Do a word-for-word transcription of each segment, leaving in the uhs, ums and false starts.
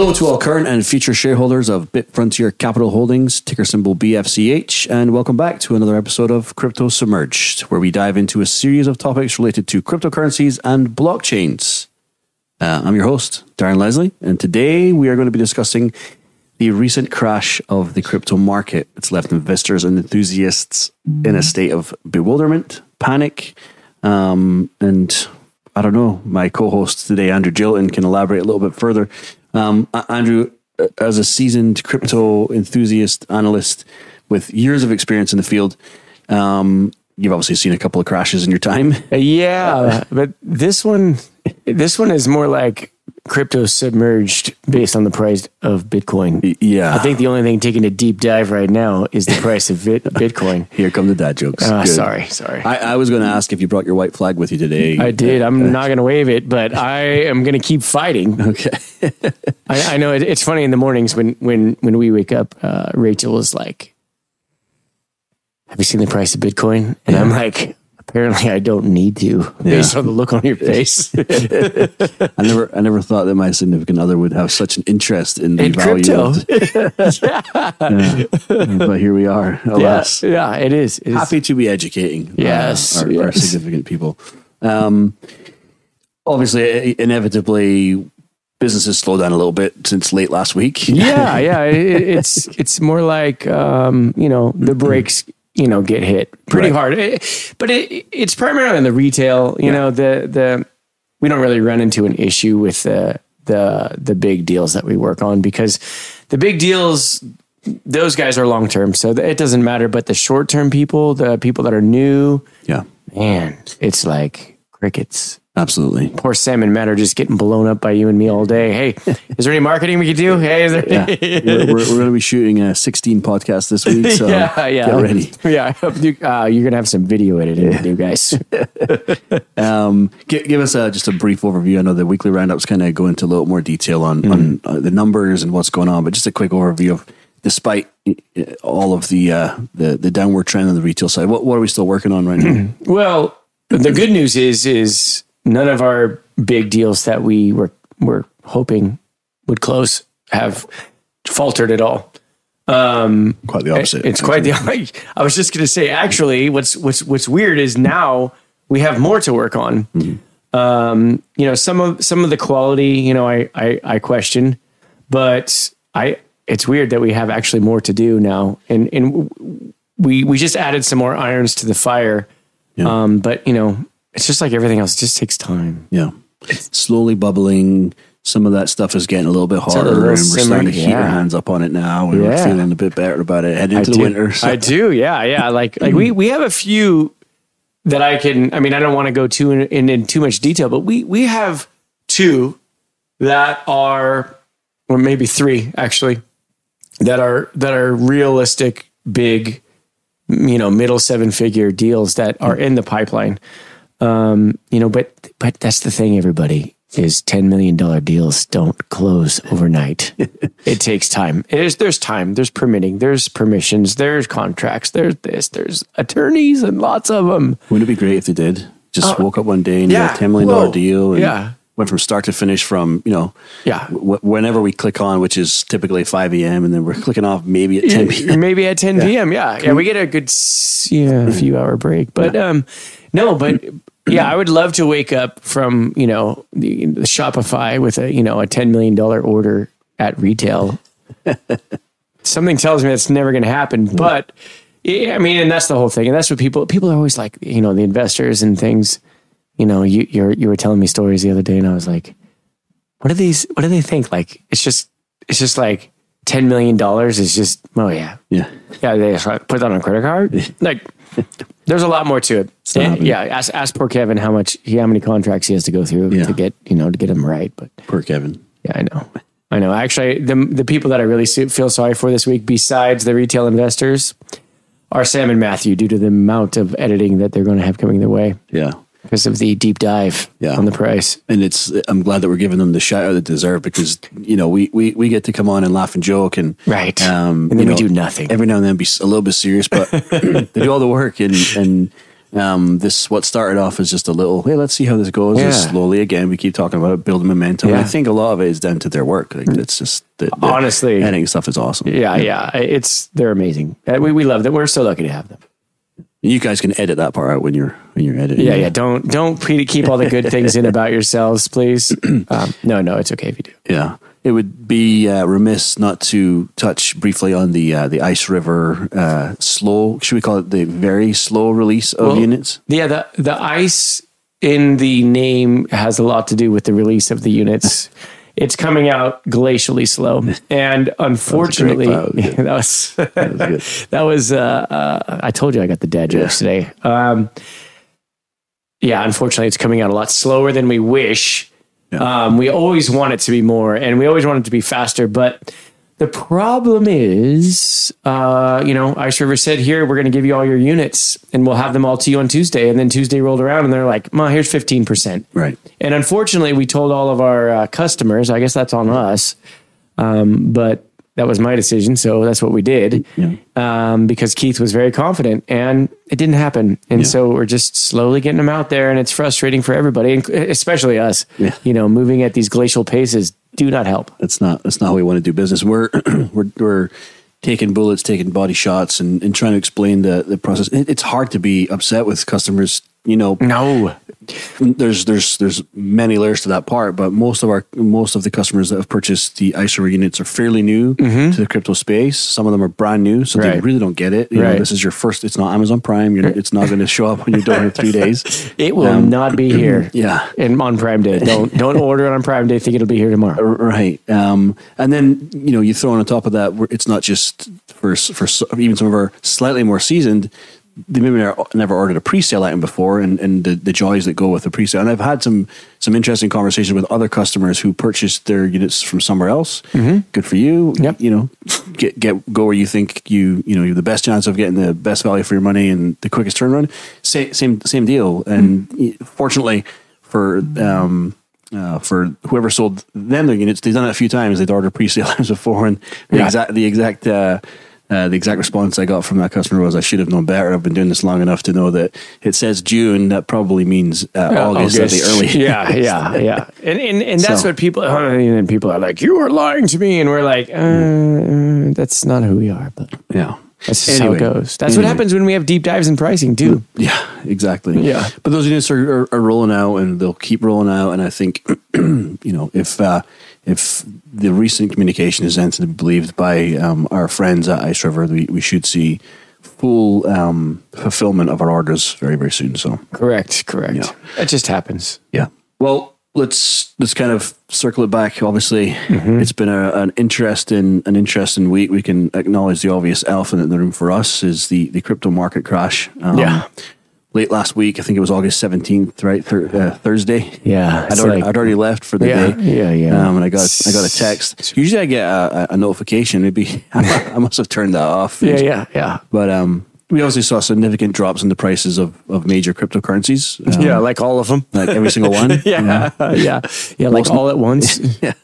Hello to all current and future shareholders of BitFrontier Capital Holdings, ticker symbol B F C H, and welcome back to another episode of Crypto Submerged, where we dive into a series of topics related to cryptocurrencies and blockchains. Uh, I'm your host, Darren Leslie, and today we are going to be discussing the recent crash of the crypto market. It's left investors and enthusiasts in a state of bewilderment, panic, um, and I don't know, my co-host today, Andrew Jillian, can elaborate a little bit further. Um, Andrew, as a seasoned crypto enthusiast, analyst with years of experience in the field, um, you've obviously seen a couple of crashes in your time. Yeah, but this one, this one is more like crypto submerged based on the price of Bitcoin. Yeah. I think the only thing taking a deep dive right now is the price of bit- Bitcoin. Here come the dad jokes. Uh, sorry, sorry. I, I was going to ask if you brought your white flag with you today. I did. I'm uh, not going to wave it, but I am going to keep fighting. Okay. I, I know it, it's funny in the mornings when, when, when we wake up, uh, Rachel is like, have you seen the price of Bitcoin? And I'm like, apparently I don't need to, based yeah. on the look on your face. I never I never thought that my significant other would have such an interest in the in value. Crypto. yeah. Yeah. But here we are, alas. Yeah, yeah it, is, it is. Happy to be educating yes, uh, our, yes. our significant people. Um, obviously, inevitably, businesses slow down a little bit since late last week. yeah, yeah. It, it's, it's more like, um, you know, the brakes you know, get hit pretty right. hard. It, but it, it's primarily in the retail, you yeah. know, the, the, we don't really run into an issue with the, the, the big deals that we work on because the big deals, those guys are long-term. So it doesn't matter, but the short-term people, the people that are new, yeah, man, it's like crickets. Absolutely. Poor Sam and Matt are just getting blown up by you and me all day. Hey, is there any marketing we could do? Hey, is there? Yeah. We're, we're, we're going to be shooting a sixteen podcast this week, so yeah, yeah. get ready. Yeah, I hope you, uh, you're going to have some video editing to do, guys. um, give, give us a, just a brief overview. I know the weekly roundups kind of go into a little more detail on, mm-hmm. on uh, the numbers and what's going on, but just a quick overview of, despite all of the, uh, the, the downward trend on the retail side, what, what are we still working on right now? Well, the good news is is... none of our big deals that we were were hoping would close have faltered at all. Um, quite the opposite. It's quite the opposite. I was just going to say, actually, what's what's what's weird is now we have more to work on. Mm-hmm. Um, you know, some of some of the quality, you know, I, I I question, but I it's weird that we have actually more to do now, and and we we just added some more irons to the fire. Yeah. Um, but you know. It's just like everything else. It just takes time. Yeah. It's slowly bubbling. Some of that stuff is getting a little bit harder. And we're starting to heat yeah. our hands up on it now. And yeah. we're feeling a bit better about it. Heading into the winter. So. I do. Yeah. Yeah. Like, like we, we have a few that I can, I mean, I don't want to go too in, in, in too much detail, but we, we have two that are, or maybe three actually, that are, that are realistic, big, you know, middle seven figure deals that are in the pipeline. Um, you know, but, but that's the thing, everybody, is ten million dollars deals don't close overnight. It takes time. It is, there's time, there's permitting, there's permissions, there's contracts, there's this, there's attorneys and lots of them. Wouldn't it be great if they did? Just uh, woke up one day and yeah, had a ten million dollars whoa, deal and yeah. went from start to finish from, you know, yeah. w- whenever we click on, which is typically five a.m. and then we're clicking off maybe at ten p.m. Maybe at ten p.m. Yeah. Yeah. yeah. We get a good yeah, few hour break, but, yeah. um, no, but yeah, I would love to wake up from, you know, the, the Shopify with a, you know, a ten million dollars order at retail. Something tells me that's never going to happen, yeah. but yeah, I mean, and that's the whole thing. And that's what people, people are always like, you know, the investors and things, you know, you, you're, you were telling me stories the other day and I was like, what do these, what do they think? Like, it's just, it's just like ten million dollars is just, oh yeah. Yeah. Yeah. They put that on a credit card. Like, there's a lot more to it. And, yeah, ask ask poor Kevin how much he how many contracts he has to go through yeah. to get you know to get him right. But poor Kevin. Yeah, I know, I know. Actually, the the people that I really feel sorry for this week, besides the retail investors, are Sam and Matthew due to the amount of editing that they're going to have coming their way. Yeah, because of the deep dive yeah. on the price. And it's I'm glad that we're giving them the shout out they deserve because you know we, we, we get to come on and laugh and joke and right um, and then you know, we do nothing every now and then be a little bit serious, but they do all the work and and. Um, this what started off as just a little, hey, let's see how this goes. Yeah. And slowly, again, we keep talking about it, building momentum. Yeah. And I think a lot of it is down to their work. Like, it's just the, the honestly editing stuff is awesome. Yeah, yeah, yeah. It's they're amazing. We we love them. We're so lucky to have them. You guys can edit that part out when you're when you're editing. Yeah, yeah. Don't don't keep all the good things in about yourselves, please. Um, no, no, it's okay if you do. Yeah. It would be uh, remiss not to touch briefly on the uh, the Ice River uh, slow. Should we call it the very slow release of well, units? Yeah, the the ice in the name has a lot to do with the release of the units. It's coming out glacially slow, and unfortunately, that was that was, that was, that was uh, uh, I told you I got the dad jokes yeah. today. Um, yeah, unfortunately, it's coming out a lot slower than we wish. Yeah. Um, we always want it to be more and we always want it to be faster. But the problem is, uh, you know, Ice River said, here, we're going to give you all your units and we'll have them all to you on Tuesday. And then Tuesday rolled around and they're like, Ma, here's fifteen percent. Right. And unfortunately, we told all of our uh, customers, I guess that's on us. Um, but that was my decision. So that's what we did yeah. um, because Keith was very confident and it didn't happen. And yeah. so we're just slowly getting them out there and it's frustrating for everybody, especially us, yeah. you know, moving at these glacial paces do not help. That's not, that's not how we want to do business. We're, we're, we're taking bullets, taking body shots and, and trying to explain the, the process. It, it's hard to be upset with customers, you know, no, there's, there's, there's many layers to that part, but most of our, most of the customers that have purchased the Ice River units are fairly new mm-hmm. to the crypto space. Some of them are brand new, so right. they really don't get it. You right. know, this is your first, it's not Amazon Prime. You're, it's not going to show up on your door in three days. It will um, not be here. Yeah. And on Prime Day, don't, don't order it on Prime Day. Think it'll be here tomorrow. Right. Um, and then, you know, you throw on top of that, it's not just for, for even some of our slightly more seasoned, they maybe never ordered a pre-sale item before and, and the, the joys that go with the pre-sale. And I've had some some interesting conversations with other customers who purchased their units from somewhere else. Mm-hmm. Good for you. Yep. You know, get get go where you think you you know you have the best chance of getting the best value for your money and the quickest turnaround. Sa- same same deal. And mm-hmm. fortunately for um uh, for whoever sold them their units, they've done it a few times. They'd ordered pre-sale items before and the yeah. exact the exact uh, Uh, the exact response I got from that customer was, I should have known better. I've been doing this long enough to know that it says June. That probably means uh, uh, August, August at the earliest. Yeah, yeah, yeah. And and, and that's so. what people, and people are like, you are lying to me. And we're like, uh, that's not who we are. But yeah, that's just anyway, how it goes. That's anyway. what happens when we have deep dives in pricing too. Yeah, exactly. Yeah. But those units are, are, are rolling out and they'll keep rolling out. And I think, you know, if... Uh, If the recent communication is anything to be believed by um, our friends at Ice River, we, we should see full um, fulfillment of our orders very, very soon. So correct, correct. Yeah. It just happens. Yeah. Well, let's let's kind of circle it back. Obviously, mm-hmm. it's been a, an interesting an interesting week. We can acknowledge the obvious elephant in the room for us is the the crypto market crash. Um, yeah. Late last week, I think it was August seventeenth, right? Th- uh, Thursday. Yeah. I'd already, like, I'd already left for the yeah, day. Yeah, yeah. Um, and I got I got a text. Usually I get a, a notification. Maybe I must have turned that off. Yeah, yeah, yeah. But um, we obviously saw significant drops in the prices of, of major cryptocurrencies. Um, yeah, like all of them. Like every single one. yeah, yeah, yeah. Yeah, like most all no- at once. yeah.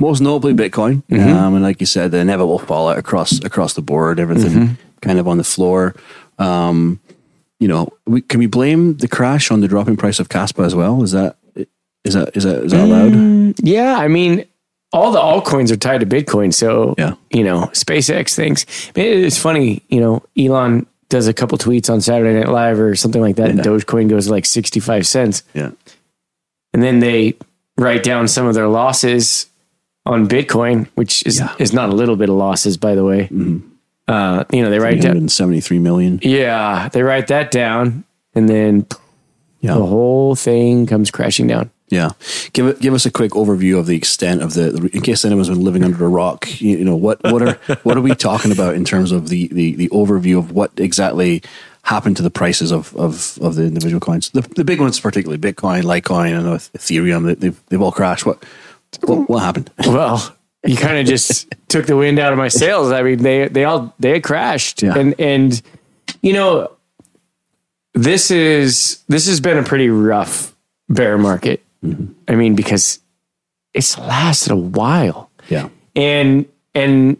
Most notably Bitcoin. Mm-hmm. Um, and like you said, the inevitable fallout across, across the board, everything mm-hmm. kind of on the floor. Um You know, we, can we blame the crash on the dropping price of Kaspa as well? Is that is that is that is that allowed? Um, yeah, I mean, all the altcoins are tied to Bitcoin, so yeah. you know, SpaceX thinks it's funny. You know, Elon does a couple tweets on Saturday Night Live or something like that, yeah. and Dogecoin goes to like sixty-five cents. Yeah, and then they write down some of their losses on Bitcoin, which is yeah. is not a little bit of losses, by the way. Mm-hmm. Uh, you know, they write down seventy-three million. Yeah. They write that down and then yeah. the whole thing comes crashing down. Yeah. Give it, give us a quick overview of the extent of the, in case anyone's been living under a rock, you, you know, what, what are, what are we talking about in terms of the, the, the overview of what exactly happened to the prices of, of, of the individual coins? The, the big ones, particularly Bitcoin, Litecoin, and Ethereum, they've, they've all crashed. What, what, what happened? Well, you kind of just took the wind out of my sails. I mean, they they all they crashed, yeah. and and you know, this is this has been a pretty rough bear market. Mm-hmm. I mean, because it's lasted a while, yeah. And and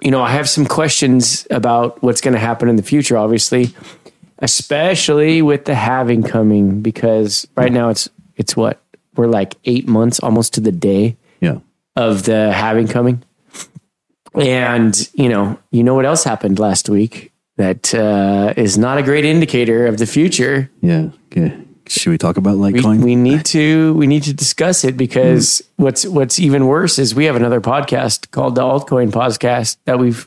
you know, I have some questions about what's going to happen in the future. Obviously, especially with the halving coming, because right now it's it's what? We're like eight months almost to the day yeah. of the halving coming. And, you know, you know what else happened last week that uh, is not a great indicator of the future. Yeah. Okay. Should we talk about Litecoin? We, we need to we need to discuss it because mm. what's what's even worse is we have another podcast called the Altcoin Podcast that we've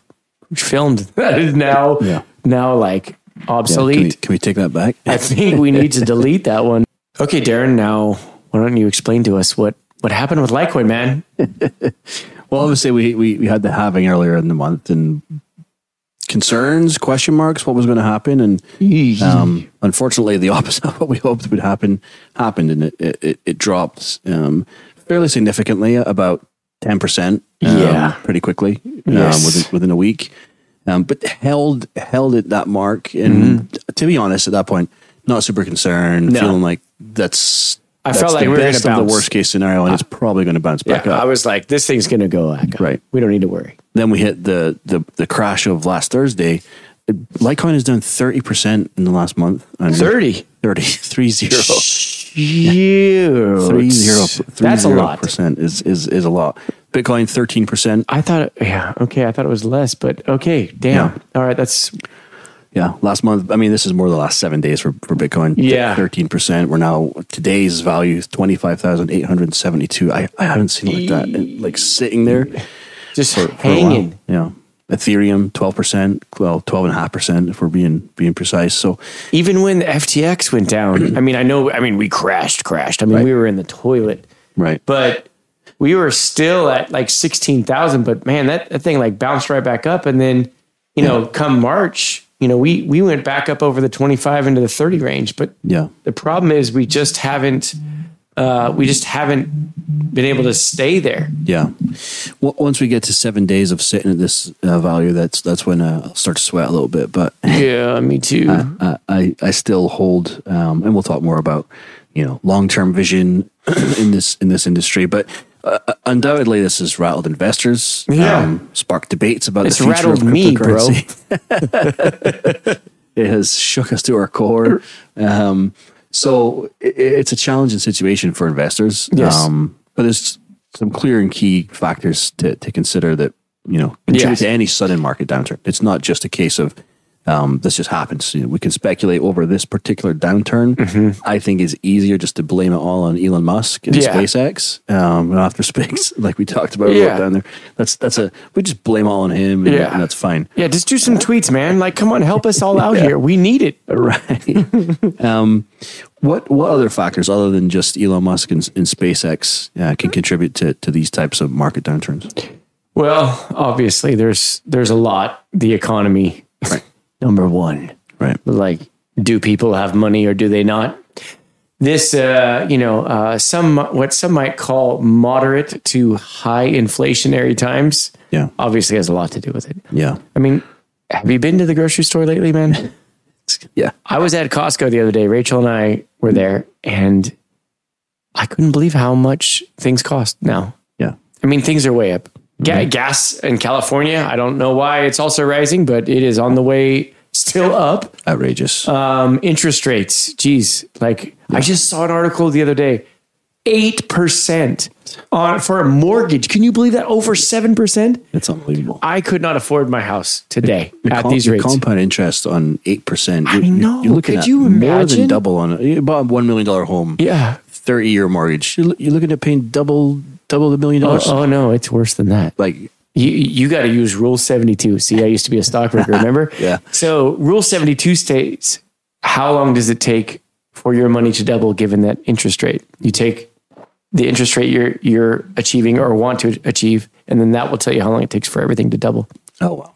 filmed that is now yeah. now like obsolete. Yeah, can, we, can we take that back? I think we need to delete that one. Okay, Darren, now why don't you explain to us what, what happened with Litecoin, man? Well, obviously we, we, we had the halving earlier in the month and concerns, question marks, what was going to happen. And um, unfortunately, the opposite of what we hoped would happen, happened. And it it, it dropped um, fairly significantly, about ten percent um, yeah. pretty quickly yes. um, within, within a week. Um, but held held at that mark. And mm-hmm. to be honest, at that point, not super concerned, no. feeling like that's... I That's felt like we were going to bounce. The worst case scenario, and uh, it's probably going to bounce back yeah, up. I was like, this thing's going to go back up. Right. We don't need to worry. Then we hit the the, the crash of last Thursday. Litecoin has done thirty percent in the last month. thirty? thirty. Three zero. Huge. Three zero. Three That's zero a lot. Percent is, is, is a lot. Bitcoin, thirteen percent. I thought, yeah, okay. I thought it was less, but okay. Damn. Yeah. All right. That's... Yeah, last month. I mean, this is more the last seven days for, for Bitcoin. Yeah, thirteen percent. We're now today's value is twenty five thousand eight hundred seventy two. I, I haven't seen like that it, like sitting there, just for, hanging. For yeah, Ethereum twelve percent. Well, twelve and a half percent if we're being being precise. So even when the F T X went down, I mean, I know. I mean, we crashed, crashed. I mean, right. we were in the toilet. Right, but we were still at like sixteen thousand. But man, that, that thing like bounced right back up, and then you yeah. know, come March. You know, we, we went back up over the twenty-five into the thirty range, but yeah. the problem is we just haven't uh, we just haven't been able to stay there. Yeah, well, once we get to seven days of sitting at this uh, value, that's that's when uh, I'll start to sweat a little bit. But yeah, me too. I I, I still hold, um, and we'll talk more about you know long term vision in this in this industry, but. Uh, undoubtedly, this has rattled investors, yeah. um, sparked debates about it's the future of cryptocurrency. Bro. It has shook us to our core. Um, so it, it's a challenging situation for investors. Yes. Um, but there's some clear and key factors to, to consider that, you know, contribute yes. to any sudden market downturn. It's not just a case of um, this just happens. You know, we can speculate over this particular downturn. Mm-hmm. I think it's easier just to blame it all on Elon Musk and yeah. SpaceX. Um, and after space, like we talked about yeah. down there, that's, that's a, we just blame all on him and, yeah. and that's fine. Yeah. Just do some tweets, man. Like, come on, help us all out yeah. here. We need it. Right. um, what, what other factors other than just Elon Musk and, and SpaceX uh, can contribute to, to these types of market downturns? Well, obviously there's, there's a lot, the economy, right. Number one, right? Like, do people have money or do they not? This, uh, you know, uh, some what some might call moderate to high inflationary times. Yeah, obviously has a lot to do with it. Yeah, I mean, have you been to the grocery store lately, man? yeah, I was at Costco the other day. Rachel and I were there, and I couldn't believe how much things cost now. Yeah, I mean, things are way up. Ga- gas in California. I don't know why it's also rising, but it is on the way still up. Outrageous. Um, interest rates. Geez. Like yeah. I just saw an article the other day, eight percent on for a mortgage. Can you believe that? Over seven percent. It's unbelievable. I could not afford my house today your, your at com- these rates. Compound interest on eight percent. I you're, know. You're looking could at you imagine? More than double on a, about a one million dollars home. Yeah. thirty year mortgage. You're, you're looking at paying double Double the million dollars. Oh, oh no, it's worse than that. Like you, you got to use Rule seventy-two. See, I used to be a stockbroker. Remember? yeah. So Rule seventy-two states how long does it take for your money to double given that interest rate? You take the interest rate you're you're achieving or want to achieve, and then that will tell you how long it takes for everything to double. Oh wow.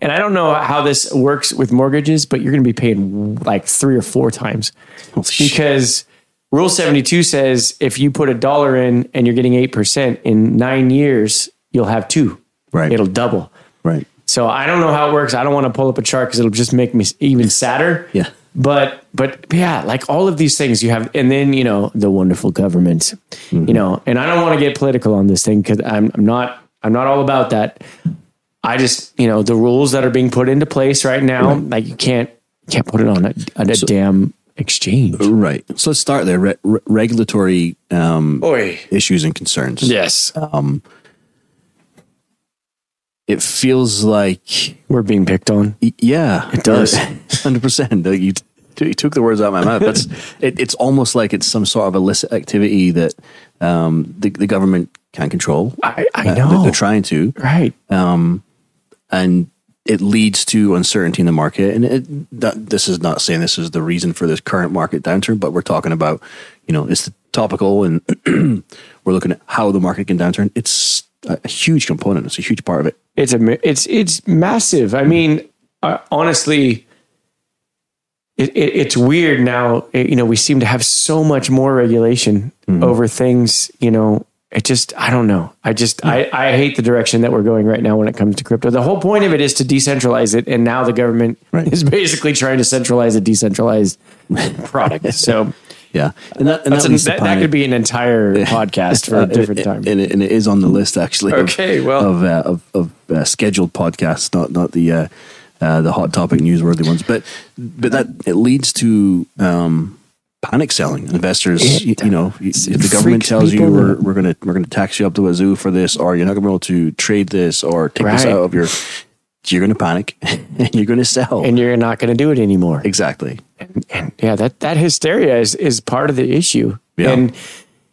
And I don't know how this works with mortgages, but you're going to be paying like three or four times oh, because. Shit. Rule seventy-two says if you put a dollar in and you're getting eight percent in nine years, you'll have two. Right. It'll double. Right. So I don't know how it works. I don't want to pull up a chart because it'll just make me even sadder. Yeah. But, but yeah, like all of these things you have, and then, you know, the wonderful government, mm-hmm. you know, and I don't want to get political on this thing because I'm, I'm not, I'm not all about that. I just, you know, the rules that are being put into place right now, right. like you can't, Can't put it on a, on a so, damn exchange. Right. So let's start there. Re- re- regulatory um, issues and concerns. Yes. Um, it feels like... We're being picked on. Y- yeah. It does. one hundred percent. Like you, t- you took the words out of my mouth. That's, it, it's almost like it's some sort of illicit activity that um, the, the government can't control. I, I uh, know. They're trying to. Right. Um, and... it leads to uncertainty in the market, and it, that, this is not saying this is the reason for this current market downturn, but we're talking about, you know, it's topical, and we're looking at how the market can downturn. It's a huge component. It's a huge part of it. It's a, it's it's massive. I mean, uh, honestly, it, it, it's weird now. It, you know, we seem to have so much more regulation mm-hmm. over things. You know. It just, I don't know. I just, I, I hate the direction that we're going right now when it comes to crypto. The whole point of it is to decentralize it. And now the government right. is basically trying to centralize a decentralized product. So yeah, and that, and that, an, that, that could be an entire podcast for a different it, time. And it, and it is on the list actually. Okay. Of, well, of, uh, of, of uh, scheduled podcasts, not, not the, uh, uh, the hot topic newsworthy ones, but, but that it leads to, um, panic selling. Investors, it, you know, if the government tells you we're, we're going to we're going to tax you up to a zoo for this, or you're not going to be able to trade this, or take right. this out of your, you're going to panic and you're going to sell, and you're not going to do it anymore. Exactly. And, and yeah, that that hysteria is is part of the issue. Yeah. And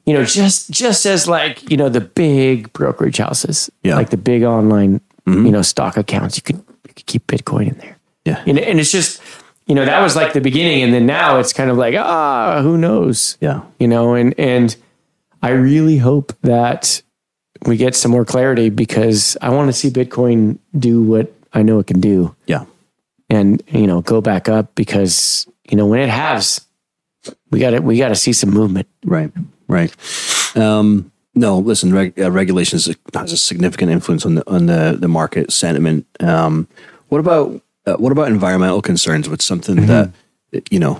you know, just just as like you know the big brokerage houses, yeah. like the big online mm-hmm. you know stock accounts, you could you could keep Bitcoin in there. Yeah, and, and it's just. You know, that was like the beginning. And then now it's kind of like, ah, who knows? Yeah. You know, and, and I really hope that we get some more clarity, because I want to see Bitcoin do what I know it can do. Yeah. And, you know, go back up, because, you know, when it halves, we got to, we got to see some movement. Right. Right. Um, no, listen, reg- uh, regulations has a significant influence on the, on the, the market sentiment. Um, what about, Uh, what about environmental concerns? What's something mm-hmm. that, you know...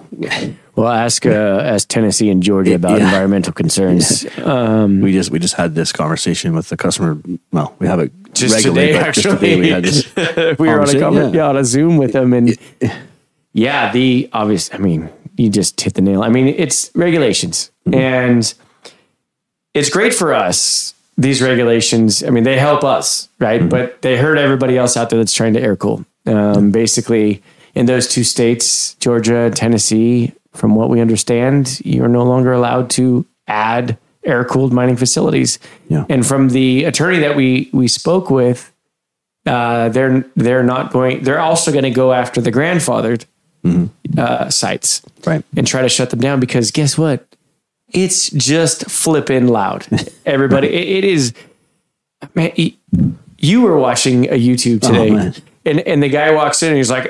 Well, ask uh, ask Tennessee and Georgia about yeah. environmental concerns. Yeah. Um, we just we just had this conversation with the customer. Well, we have it just regularly, today, actually. Just today we had this we were on a, conver- yeah. Yeah, on a Zoom with them, and yeah. yeah, the obvious... I mean, you just hit the nail. I mean, it's regulations, mm-hmm. and it's great for us. These regulations, I mean, they help us, right? Mm-hmm. But they hurt everybody else out there that's trying to air cool. Um, basically, in those two states, Georgia, Tennessee, from what we understand, you're no longer allowed to add air-cooled mining facilities. Yeah. And from the attorney that we we spoke with, uh, they're they're not going. They're also going to go after the grandfathered mm-hmm. uh, sites, right? And try to shut them down, because guess what? It's just flipping loud. Everybody, it, it is. Man, it, you were watching a YouTube today. Oh, man. And and the guy walks in and he's like,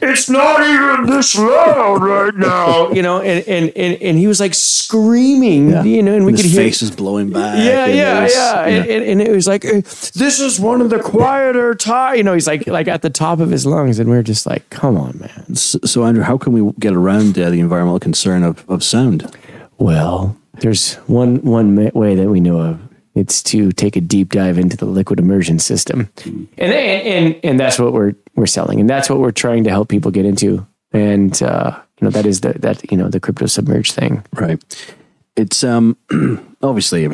it's not even this loud right now, you know. And and and, and he was like screaming, yeah. you know. And we and could his hear face is blowing back. Yeah, yeah, was, yeah. You know. And, and, and it was like, this is one of the quieter times, you know. He's like like at the top of his lungs, and we're just like, come on, man. So, so Andrew, how can we get around uh, the environmental concern of, of sound? Well, there's one one way that we know of. It's to take a deep dive into the liquid immersion system, and and and that's what we're we're selling, and that's what we're trying to help people get into, and uh, you know that is the that you know the crypto submerged thing, right? It's um obviously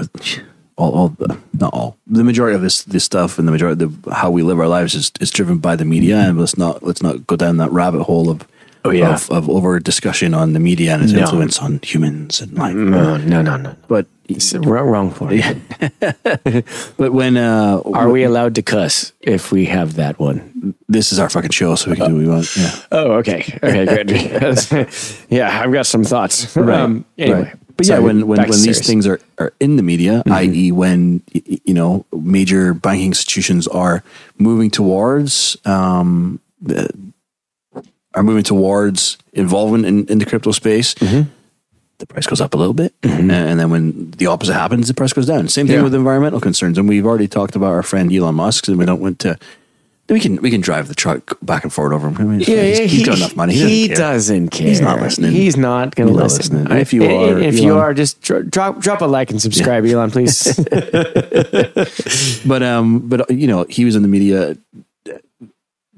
all, all not all the majority of this this stuff and the majority of how we live our lives is is driven by the media, and let's not let's not go down that rabbit hole of. Oh, yeah. Of, of over discussion on the media and its no. influence on humans and like no, no, no, no. But it's wrong for it. Yeah. But when uh, are we allowed to cuss if we have that one? This is our fucking show, so we can uh, do what we want. Yeah. Oh, okay, okay, good. Yeah, I've got some thoughts. Right. Um, anyway, right. But yeah, so when when, when these things are, are in the media, mm-hmm. that is, when you know major banking institutions are moving towards. Um, the, are moving towards involvement in, in the crypto space, mm-hmm. the price goes up a little bit. Mm-hmm. And then when the opposite happens, the price goes down. Same thing yeah. with environmental concerns. And we've already talked about our friend Elon Musk, and we don't want to, we can we can drive the truck back and forward over him. I mean, yeah, he's, he's he, got enough money. He, he doesn't, care. doesn't care. He's not listening. He's not going to listen. Listening. If you I, are, if Elon, you are, just dr- drop drop a like and subscribe, yeah. Elon, please. but um, but you know, he was in the media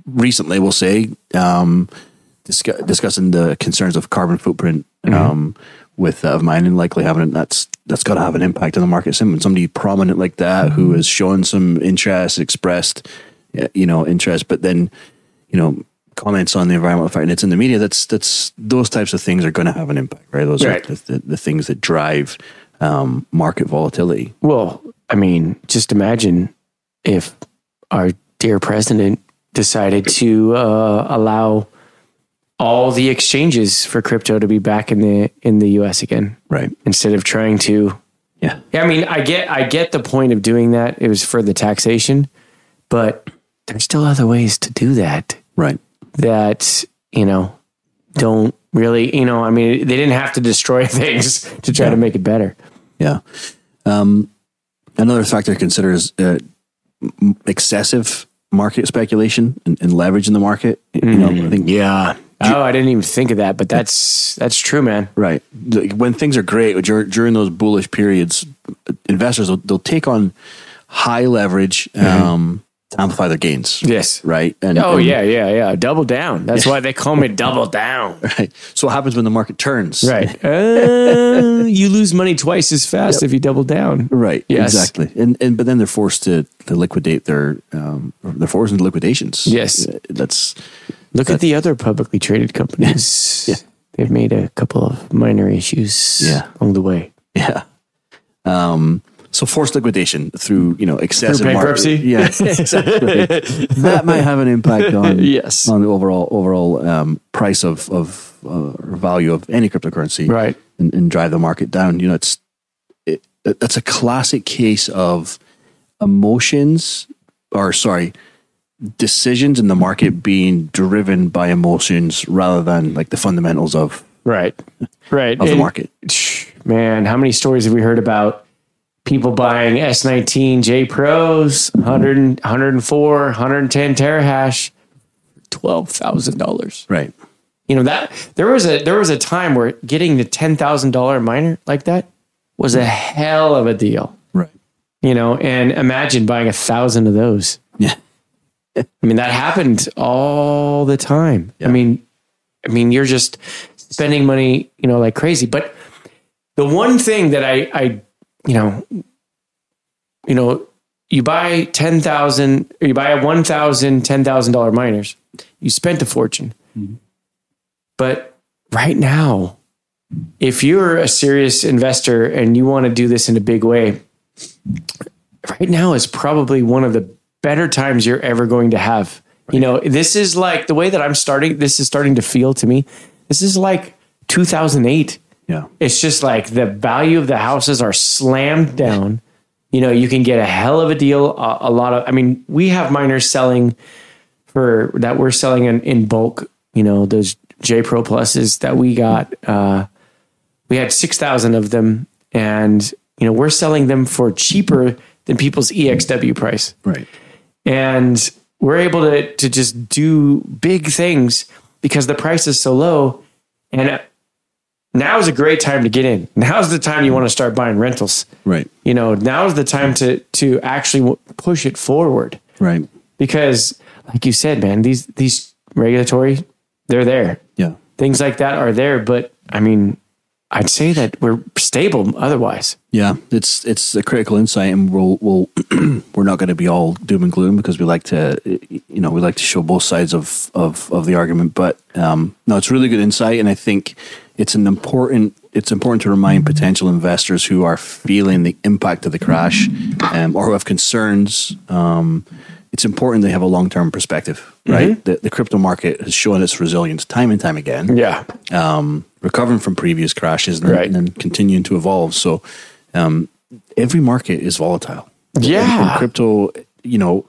recently. We'll say um. discuss, discussing the concerns of carbon footprint mm-hmm. um, with uh, of mining likely having it. That's that's got to have an impact on the market. Somebody prominent like that mm-hmm. who has shown some interest, expressed you know interest, but then you know comments on the environmental effect, and it's in the media. That's that's those types of things are going to have an impact, right? Those right. are the, the, the things that drive um, market volatility. Well, I mean, just imagine if our dear president decided to uh, allow all the exchanges for crypto to be back in the in the U S again, right? Instead of trying to, yeah, yeah. I mean, I get I get the point of doing that. It was for the taxation, but there's still other ways to do that, right? That you know don't really, you know, I mean, they didn't have to destroy things to try yeah. to make it better. Yeah. Um, another factor to consider is uh, excessive market speculation and, and leverage in the market. You know, mm. I think, yeah. Oh, I didn't even think of that, but that's that's true, man. Right. When things are great during those bullish periods, investors will, they'll take on high leverage um, mm-hmm. to amplify their gains. Yes. Right. And oh and, yeah, yeah, yeah. Double down. That's why they call me double down. Right. So what happens when the market turns? Right. Uh, you lose money twice as fast yep. if you double down. Right. Yes. Exactly. And and but then they're forced to, to liquidate their um, they're forced into liquidations. Yes. That's. Look at the other publicly traded companies. Yeah. They've made a couple of minor issues yeah. along the way. Yeah. Um, so forced liquidation through, you know, excessive through bankruptcy. Market, yeah. Exactly. That might have an impact on yes. on the overall overall um, price of of uh, value of any cryptocurrency. Right. And, and drive the market down. You know, it's it, that's a classic case of emotions or sorry, decisions in the market being driven by emotions rather than like the fundamentals of right, right of and the market. Man, how many stories have we heard about people buying S nineteen J Pros, one hundred, one oh four, one ten terahash, twelve thousand dollars. Right. You know that there was a there was a time where getting the ten thousand dollar miner like that was a hell of a deal. Right. You know, and imagine buying a thousand of those. Yeah. I mean, that happened all the time. Yeah. I mean, I mean, you're just spending money, you know, like crazy. But the one thing that I, I, you know, you know, you buy ten thousand or you buy a one thousand, ten thousand dollars miners, you spent a fortune. Mm-hmm. But right now, if you're a serious investor and you want to do this in a big way, right now is probably one of the better times you're ever going to have. Right. You know, this is like the way that I'm starting. This is starting to feel to me. This is like two thousand eight. Yeah. It's just like the value of the houses are slammed down. You know, you can get a hell of a deal. A, a lot of, I mean, we have miners selling for that. We're selling in, in bulk, you know, those J Pro Pluses that we got, uh, we had six thousand of them, and, you know, we're selling them for cheaper than people's E X W price. Right. And we're able to to just do big things because the price is so low. And now is a great time to get in. Now's the time you want to start buying rentals. Right. You know, now's the time to to actually push it forward. Right. Because like you said, man, these these regulatory, they're there. Yeah. Things like that are there. But I mean, I'd say that we're stable otherwise. Yeah, it's it's a critical insight, and we'll, we'll we're not going to be all doom and gloom because we like to, you know, we like to show both sides of of, of the argument. But um, no, it's really good insight, and I think it's an important it's important to remind potential investors who are feeling the impact of the crash um, or who have concerns. Um, it's important they have a long term perspective, right? Mm-hmm. The, the crypto market has shown its resilience time and time again. Yeah. Um, recovering from previous crashes and, right. and then continuing to evolve. So um, every market is volatile. Yeah. And, and crypto, you know,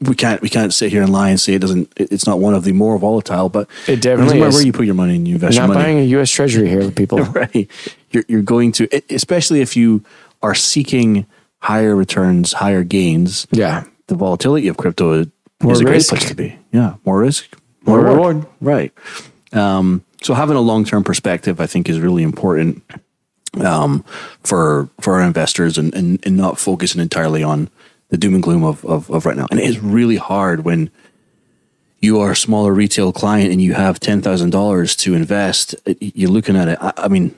we can't we can't sit here and lie and say it doesn't. It, it's not one of the more volatile, but it definitely is. Where, where you put your money and you invest your money. You're not buying a U S Treasury here, people. Right. You're, you're going to, especially if you are seeking higher returns, higher gains. Yeah. The volatility of crypto is more a risk. Great place to be. Yeah, more risk, more, more reward. reward. Right. Um, so having a long-term perspective, I think, is really important um, for for our investors, and, and, and not focusing entirely on the doom and gloom of, of, of right now. And it is really hard when you are a smaller retail client and you have ten thousand dollars to invest, you're looking at it, I, I mean,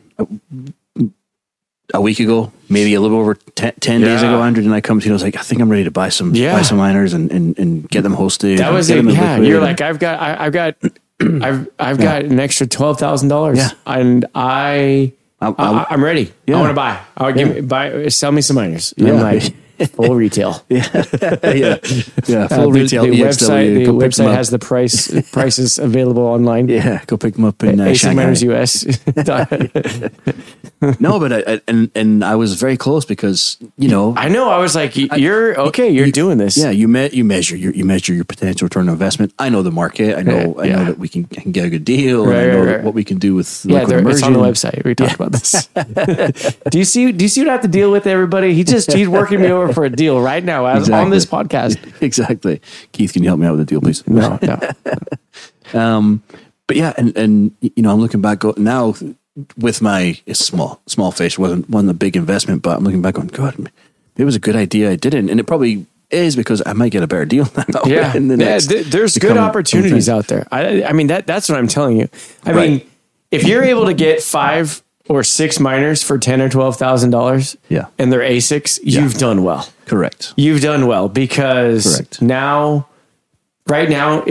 a week ago, maybe a little over ten, ten yeah. days ago, Andrew and I come to you and I was like, I think I'm ready to buy some yeah. buy some miners and, and, and get them hosted. That was it, yeah. You're like, I've got, I, I've got, I've I've yeah. got an extra twelve thousand dollars yeah. and I, I, I, I, I'm ready. Yeah. I want to buy. I'll yeah. give me, buy, sell me some miners. Yeah. I'm like, full retail. Yeah. yeah. Yeah. Full uh, retail. The, the website, the website has the price, prices available online. Yeah. Go pick them up in uh, ASIC miners U S No, but I, and, and I was very close because, you know, I know I was like, you're I, okay. You're you, doing this. Yeah. You me- you measure, you, you measure your potential return on investment. I know the market. I know, yeah. I know that we can, can get a good deal. Right, I know right, right. what we can do with yeah, there, it's on the website. We talked yeah. about this. do you see, do you see what I have to deal with everybody? He just, he's working me over for a deal right now as exactly. on this podcast. Exactly. Keith, can you help me out with the deal, please? No, no. um, but yeah, and, and, you know, I'm looking back now with my, it's small, small fish, wasn't one a big investment, but I'm looking back on, God, it was a good idea. I didn't. And it probably is because I might get a better deal now. Yeah. In the next yeah th- there's good opportunities out there. I, I mean, that that's what I'm telling you. I right. mean, if you're able to get five or six miners for ten or twelve thousand dollars, yeah, and they're A SICs, you've yeah. done well. Correct. You've done well because Correct. now, right now,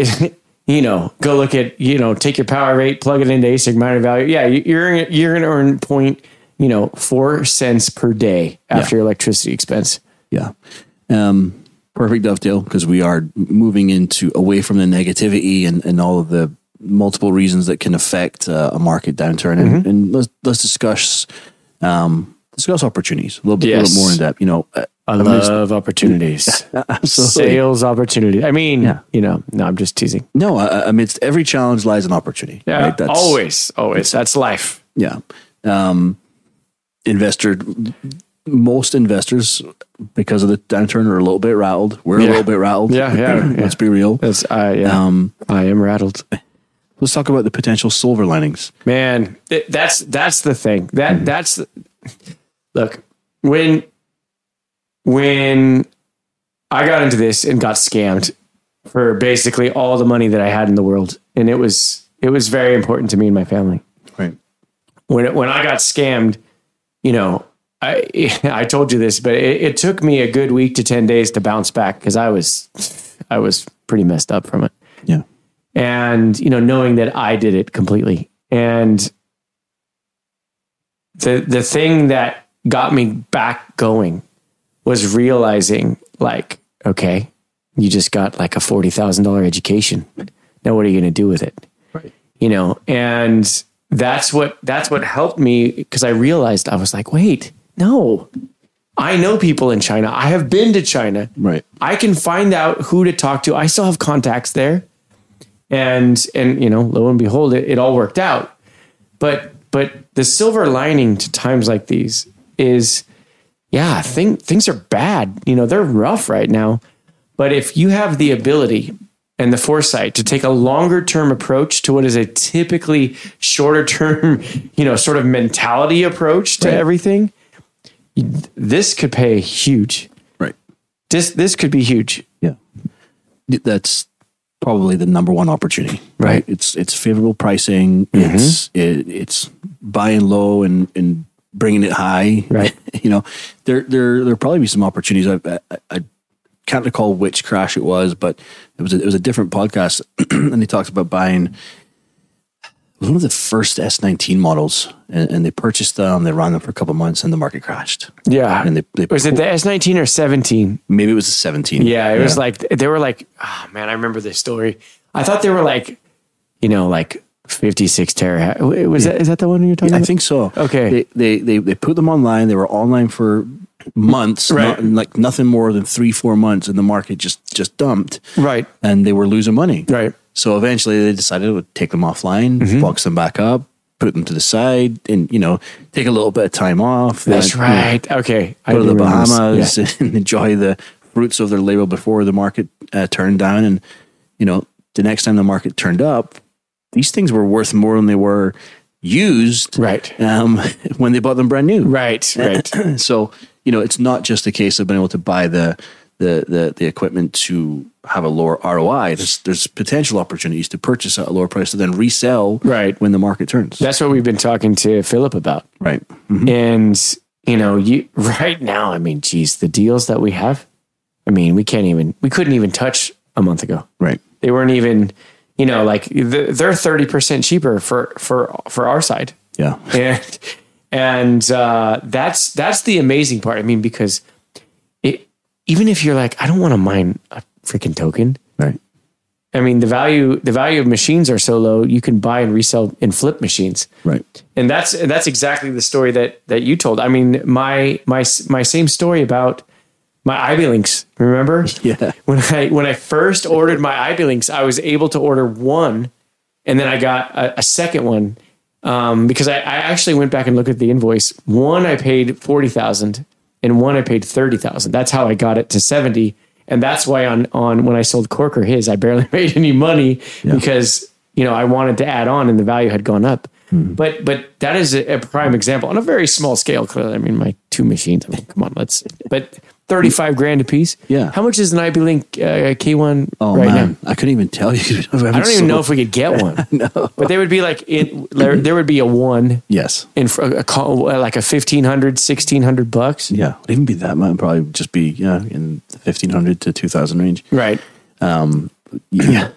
you know, go look at, you know, take your power rate, plug it into A SIC miner value. Yeah, you're you're going to earn point, you know, four cents per day after yeah. your electricity expense. Yeah. Um, perfect dovetail because we are moving into away from the negativity and and all of the multiple reasons that can affect uh, a market downturn, and, mm-hmm. and let's let's discuss um, discuss opportunities a little bit, yes. a little more in depth. You know, uh, I, I love mean, opportunities, sales opportunities. I mean, yeah. you know, no, I'm just teasing. No, uh, amidst every challenge lies an opportunity. Yeah, right? That's, always, always. That's life. Yeah, um, investor. Most investors, because of the downturn, are a little bit rattled. We're yeah. a little bit rattled. Yeah, yeah. yeah. Let's be real. That's, uh, yeah. um, I am rattled. Let's talk about the potential silver linings. Man, that's that's the thing. That that's look, when when I got into this and got scammed for basically all the money that I had in the world, and it was it was very important to me and my family. Right. When it, when I got scammed, you know, I I told you this, but it, it took me a good week to ten days to bounce back because I was I was pretty messed up from it. Yeah. And, you know, knowing that I did it completely. And the the thing that got me back going was realizing, like, okay, you just got like a forty thousand dollars education. Now what are you going to do with it? Right. You know, and that's what, that's what helped me because I realized I was like, wait, no, I know people in China. I have been to China. Right. I can find out who to talk to. I still have contacts there. And, and, you know, lo and behold, it, it all worked out. But, but the silver lining to times like these is, yeah, thing, things are bad. You know, they're rough right now. But if you have the ability and the foresight to take a longer term approach to what is a typically shorter term, you know, sort of mentality approach to right. everything, this could pay huge. Right. This, this could be huge. Yeah. That's probably the number one opportunity, right? right. It's it's favorable pricing. Mm-hmm. It's it, it's buying low and, and bringing it high, right? You know, there there there'll probably be some opportunities. I, I I can't recall which crash it was, but it was a, it was a different podcast, and they talked about buying. It was one of the first S nineteen models, and, and they purchased them. They ran them for a couple of months, and the market crashed. Yeah, and they, they was pulled. It the S nineteen or seventeen? Maybe it was the seventeen. Yeah, it yeah. was like they were like, oh man, I remember this story. I thought they were like, you know, like fifty-six terahash. Was yeah. that is that the one you're talking? Yeah, about? I think so. Okay, they, they they they put them online. They were online for months, right? Not, like nothing more than three four months, and the market just just dumped. Right, and they were losing money. Right. So eventually they decided to take them offline, mm-hmm. box them back up, put them to the side, and, you know, take a little bit of time off. That's and, right. You know, okay. Go I to the Bahamas yeah. and enjoy the fruits of their labor before the market uh, turned down. And, you know, the next time the market turned up, these things were worth more than they were used right. um, when they bought them brand new. Right, right. So, you know, it's not just a case of being able to buy the... the the, the equipment to have a lower R O I, there's, there's potential opportunities to purchase at a lower price to then resell right when the market turns. That's what we've been talking to Philip about. Right. Mm-hmm. And, you know, you right now, I mean, geez, the deals that we have, I mean, we can't even, we couldn't even touch a month ago. Right. They weren't even, you know, like they're thirty percent cheaper for, for, for our side. Yeah. And, and uh, that's, that's the amazing part. I mean, because it, even if you're like, I don't want to mine a freaking token. Right. I mean, the value, the value of machines are so low, you can buy and resell and flip machines. Right. And that's, that's exactly the story that, that you told. I mean, my, my, my same story about my Ivy Links. Remember? Yeah. When I, when I first ordered my Ivy Links, I was able to order one and then I got a, a second one. Um, because I, I actually went back and looked at the invoice. One, I paid forty thousand and one, I paid thirty thousand. That's how I got it to seventy. And that's why on, on when I sold Corker his, I barely made any money yeah. because, you know, I wanted to add on and the value had gone up. Hmm. But, but that is a, a prime example on a very small scale. Clearly, I mean, my two machines, I mean, come on, let's, but thirty-five grand a piece. Yeah. How much is an Ivy Link uh, K one oh, right man. now? I couldn't even tell you. I, I don't even sold. know if we could get one. No. But there would be like, it, there, there would be a one. Yes. In a call, like a fifteen hundred, sixteen hundred bucks. Yeah. It'd even be that much. It'd probably just be yeah, in the fifteen hundred to two thousand range. Right. Um, yeah.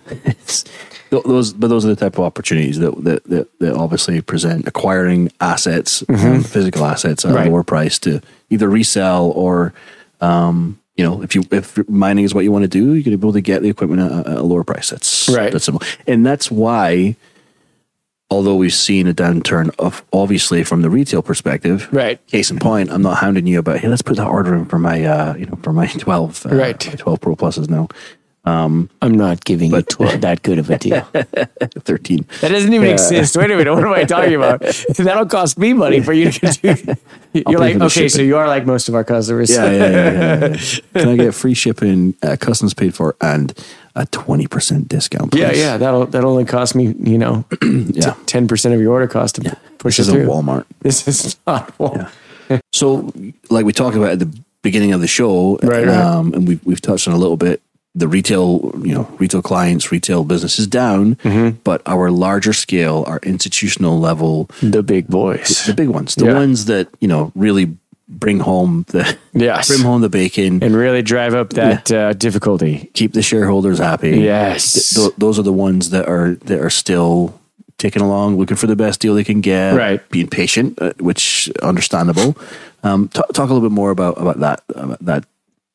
Those, but those are the type of opportunities that that, that, that obviously present acquiring assets, mm-hmm. um, physical assets at right. a lower price to either resell or... Um, you know, if you if mining is what you want to do, you can be able to get the equipment at a lower price. That's right. That's simple, and that's why, although we've seen a downturn of obviously from the retail perspective, right? Case in point, I'm not hounding you about hey, let's put that order in for my uh, you know, for my twelve, uh, right? My twelve Pro Pluses now. Um, I'm not giving but, you twelve that good of a deal. thirteen. That doesn't even uh, exist. Wait a minute. What am I talking about? That'll cost me money for you to do. You're like, okay, shipping. So you are like most of our customers. Yeah, yeah, yeah. yeah, yeah. Can I get free shipping, uh, customs paid for, and a twenty percent discount price? Yeah, yeah. That'll, that'll only cost me, you know, yeah. ten percent of your order cost to yeah. push this it through. This is Walmart. This is not Walmart. Yeah. So like we talked about at the beginning of the show, right, um, right. and we've, we've touched on a little bit, the retail, you know, retail clients, retail business is down, mm-hmm. but our larger scale, our institutional level, the big boys, the, the big ones, the yeah. ones that, you know, really bring home the, yes. bring home the bacon and really drive up that yeah. uh, difficulty. Keep the shareholders happy. Yes. Th- th- those are the ones that are, that are still taking along, looking for the best deal they can get, right. being patient, uh, which understandable. Um, t- talk a little bit more about, about that, about that,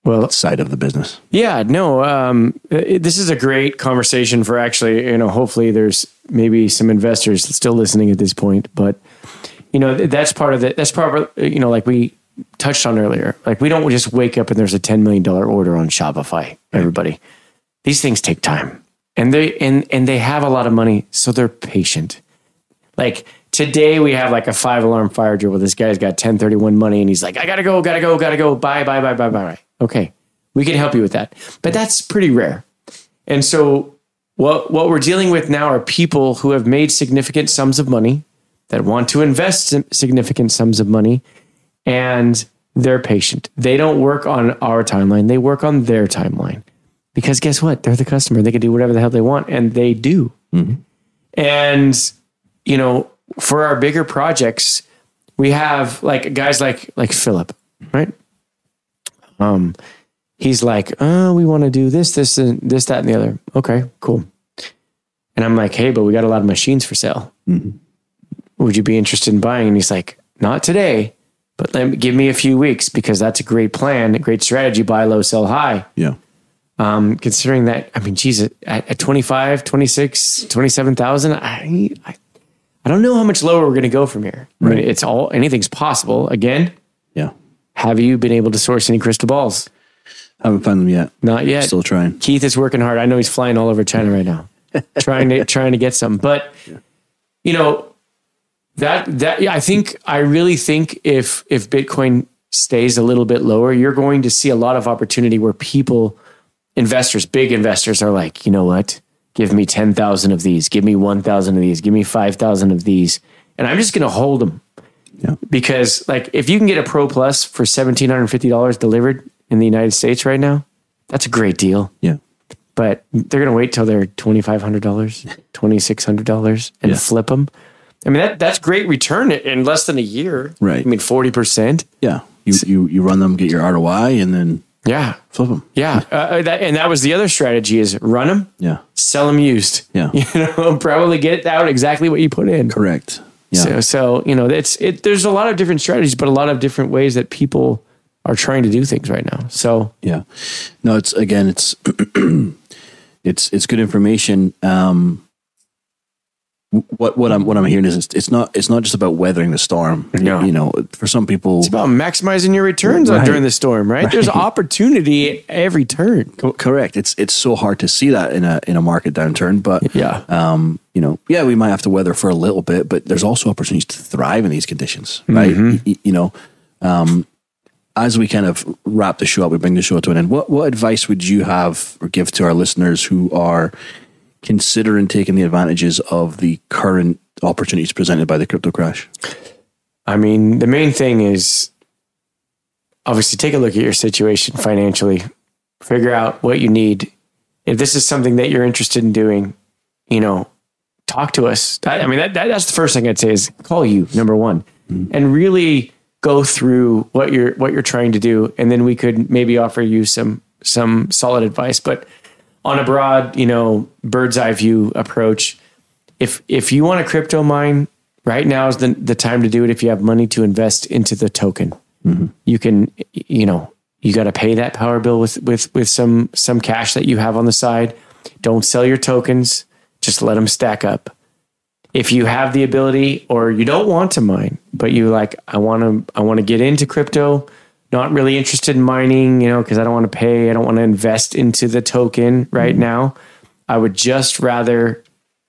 well, side of the business. Yeah, no, um, it, this is a great conversation for actually, you know, hopefully there's maybe some investors still listening at this point, but you know, th- that's part of the, that's probably, you know, like we touched on earlier, like we don't just wake up and there's a ten million dollars order on Shopify, everybody. Right. These things take time and they, and, and they have a lot of money. So they're patient. Like today we have like a five alarm fire drill where this guy's got ten thirty-one money and he's like, I gotta go, gotta go, gotta go. Bye, bye, bye, bye, bye, bye. Okay, we can help you with that. But that's pretty rare. And so what what we're dealing with now are people who have made significant sums of money that want to invest significant sums of money, and they're patient. They don't work on our timeline. They work on their timeline. Because guess what? They're the customer. They can do whatever the hell they want, and they do. Mm-hmm. And, you know, for our bigger projects, we have like guys like like Philip, right? Um, he's like, oh, we want to do this, this, and this, that, and the other. Okay, cool. And I'm like, hey, but we got a lot of machines for sale. Mm-hmm. Would you be interested in buying? And he's like, not today, but let me, give me a few weeks because that's a great plan, a great strategy, buy low, sell high. Yeah. Um, considering that, I mean, geez, at, at twenty-five, twenty-six, twenty-seven thousand, I, I, I don't know how much lower we're going to go from here. Right. I mean, it's all, anything's possible again. Yeah. Have you been able to source any crystal balls? I haven't found them yet. Not yet. Still trying. Keith is working hard. I know he's flying all over China right now, trying to trying to get some. But yeah. you know that that I think I really think if if Bitcoin stays a little bit lower, you're going to see a lot of opportunity where people, investors, big investors, are like, you know what? Give me ten thousand of these. Give me one thousand of these. Give me five thousand of these, and I'm just going to hold them. Yeah. Because like if you can get a Pro Plus for seventeen hundred fifty dollars delivered in the United States right now, That's a great deal. Yeah. But they're going to wait till they're twenty-five hundred dollars, twenty-six hundred dollars and yeah. flip them. I mean, that that's great return in less than a year. Right. I mean, forty percent. Yeah. You, you, you run them, get your R O I, and then yeah. flip them. Yeah. yeah. Uh, that, and that was the other strategy is run them. Yeah. Sell them used. Yeah. You know, probably get out exactly what you put in. Correct. Yeah. So, so you know, it's, it, there's a lot of different strategies, but a lot of different ways that people are trying to do things right now. So, yeah, no, it's, again, it's, it's, it's good information. Um, what, what I'm, what I'm hearing is it's, it's not, it's not just about weathering the storm. No. You know, for some people, it's about maximizing your returns right. on, during the storm, right? right? There's opportunity at every turn. Co- correct. It's, it's so hard to see that in a, in a market downturn, but yeah. Um, you know, yeah, we might have to weather for a little bit, but there's also opportunities to thrive in these conditions, right? Mm-hmm. You, you know, um, as we kind of wrap the show up, we bring the show to an end. What what advice would you have or give to our listeners who are considering taking the advantages of the current opportunities presented by the crypto crash? I mean, the main thing is obviously take a look at your situation financially, figure out what you need. If this is something that you're interested in doing, you know, talk to us. I, I mean, that, that that's the first thing I'd say is call you, number one, mm-hmm. and really go through what you're, what you're trying to do. And then we could maybe offer you some, some solid advice, but on a broad, you know, bird's eye view approach. If, if you want a crypto mine right now is the, the time to do it. If you have money to invest into the token, mm-hmm. you can, you know, you got to pay that power bill with, with, with some, some cash that you have on the side. Don't sell your tokens. Just let them stack up. If you have the ability or you don't want to mine, but you like, I want to, I want to get into crypto, not really interested in mining, you know, cause I don't want to pay. I don't want to invest into the token right mm-hmm. now. I would just rather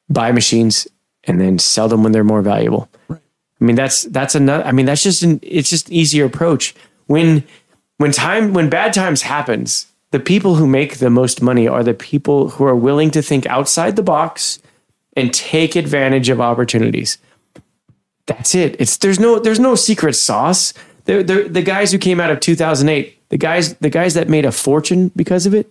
buy machines and then sell them when they're more valuable. Right. I mean, that's, that's another, I mean, that's just an, it's just an easier approach. When, when time, when bad times happens, the people who make the most money are the people who are willing to think outside the box and take advantage of opportunities. That's it. It's there's no there's no secret sauce. They're, they're, the guys who came out of two thousand eight, the guys the guys that made a fortune because of it.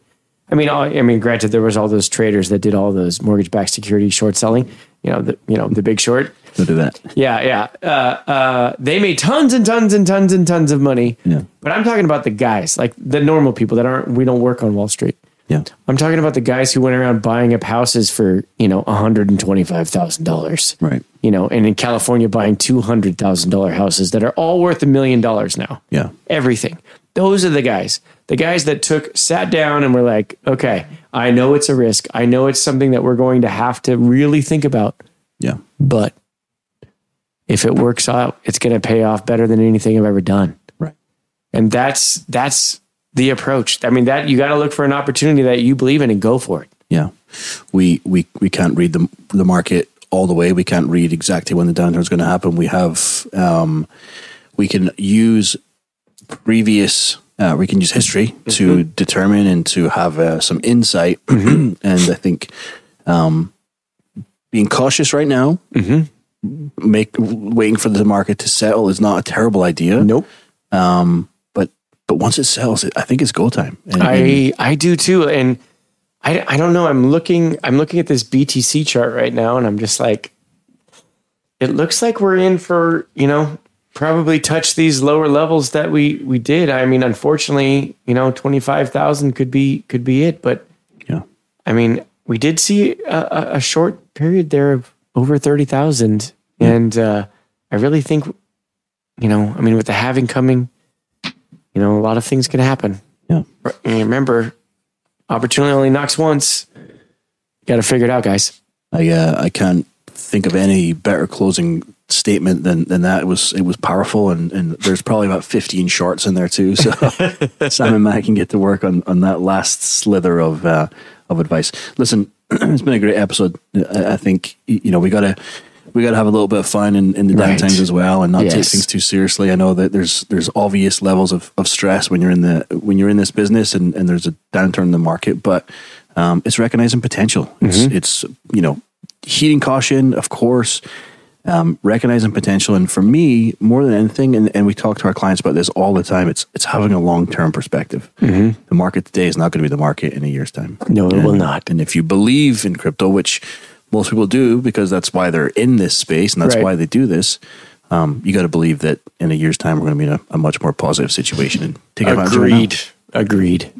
I mean, all, I mean, granted, there was all those traders that did all those mortgage-backed security short selling. You know, the, you know, the Big Short. Don't do that. Yeah, yeah. Uh, uh, they made tons and tons and tons and tons of money. Yeah. But I'm talking about the guys, like the normal people that aren't. We don't work on Wall Street. Yeah. I'm talking about the guys who went around buying up houses for, you know, one hundred twenty-five thousand dollars. Right. You know, and in California buying two hundred thousand dollars houses that are all worth a million dollars now. Yeah. Everything. Those are the guys. The guys that took, sat down and were like, okay, I know it's a risk. I know it's something that we're going to have to really think about. Yeah. But if it works out, it's going to pay off better than anything I've ever done. Right. And that's, that's, the approach. I mean, that you got to look for an opportunity that you believe in and go for it. Yeah. We, we, we can't read the, the market all the way. We can't read exactly when the downturn is going to happen. We have, um, we can use previous, uh, we can use history mm-hmm. to determine and to have uh, some insight. Mm-hmm. And I think, um, being cautious right now, mm-hmm. make waiting for the market to settle is not a terrible idea. Nope. Um, But once it sells, I think it's go time. And, I and, I do too, and I, I don't know. I'm looking I'm looking at this B T C chart right now, and I'm just like, it looks like we're in for, you know, probably touch these lower levels that we we did. I mean, unfortunately, you know, twenty-five thousand could be could be it. But yeah, I mean, we did see a, a short period there of over thirty thousand, yeah. and uh, I really think, you know, I mean, with the halving coming. You know, a lot of things can happen. Yeah. And remember, opportunity only knocks once. Got to figure it out, guys. I uh, I can't think of any better closing statement than, than that. It was it was powerful, and, and there's probably about fifteen shorts in there too. So Sam and Matt can get to work on, on that last slither of uh, of advice. Listen, it's been a great episode. I, I think you know we got to. We got to have a little bit of fun in, in the right. downtimes as well, and not yes. take things too seriously. I know that there's there's obvious levels of, of stress when you're in the when you're in this business, and, and there's a downturn in the market. But um, it's recognizing potential. Mm-hmm. It's it's you know heeding caution, of course, um, recognizing potential. And for me, more than anything, and, and we talk to our clients about this all the time, it's it's having a long-term perspective. Mm-hmm. The market today is not going to be the market in a year's time. No, it and, will not. And if you believe in crypto, which most people do, because that's why they're in this space and that's right. why they do this, um, you got to believe that in a year's time, we're going to be in a, a much more positive situation. And take Agreed. Agreed.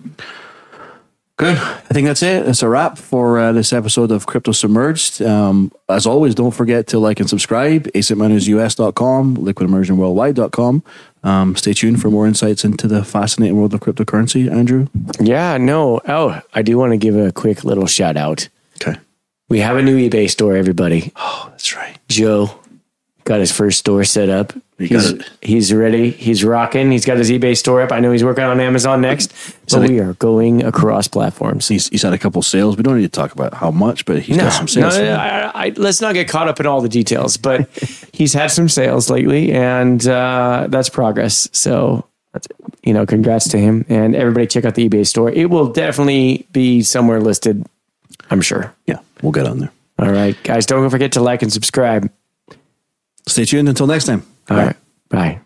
Good. I think that's it. That's a wrap for uh, this episode of Crypto Submerged. Um, as always, don't forget to like and subscribe, A S I C miners U S dot com, liquid immersion worldwide dot com. Um, stay tuned for more insights into the fascinating world of cryptocurrency, Andrew. Yeah, no. Oh, I do want to give a quick little shout out. Okay. We have a new eBay store, everybody. Oh, that's right. Joe got his first store set up. He he's, he's ready. He's rocking. He's got his eBay store up. I know he's working on Amazon next. So we are going across platforms. He's, he's had a couple sales. We don't need to talk about how much, but he's no, got some sales. No, no, I, I, let's not get caught up in all the details, but he's had some sales lately, and uh, that's progress. So, that's you know, congrats to him. And everybody check out the eBay store. It will definitely be somewhere listed, I'm sure. Yeah, we'll get on there. All right, guys, don't forget to like and subscribe. Stay tuned until next time. All right. Bye.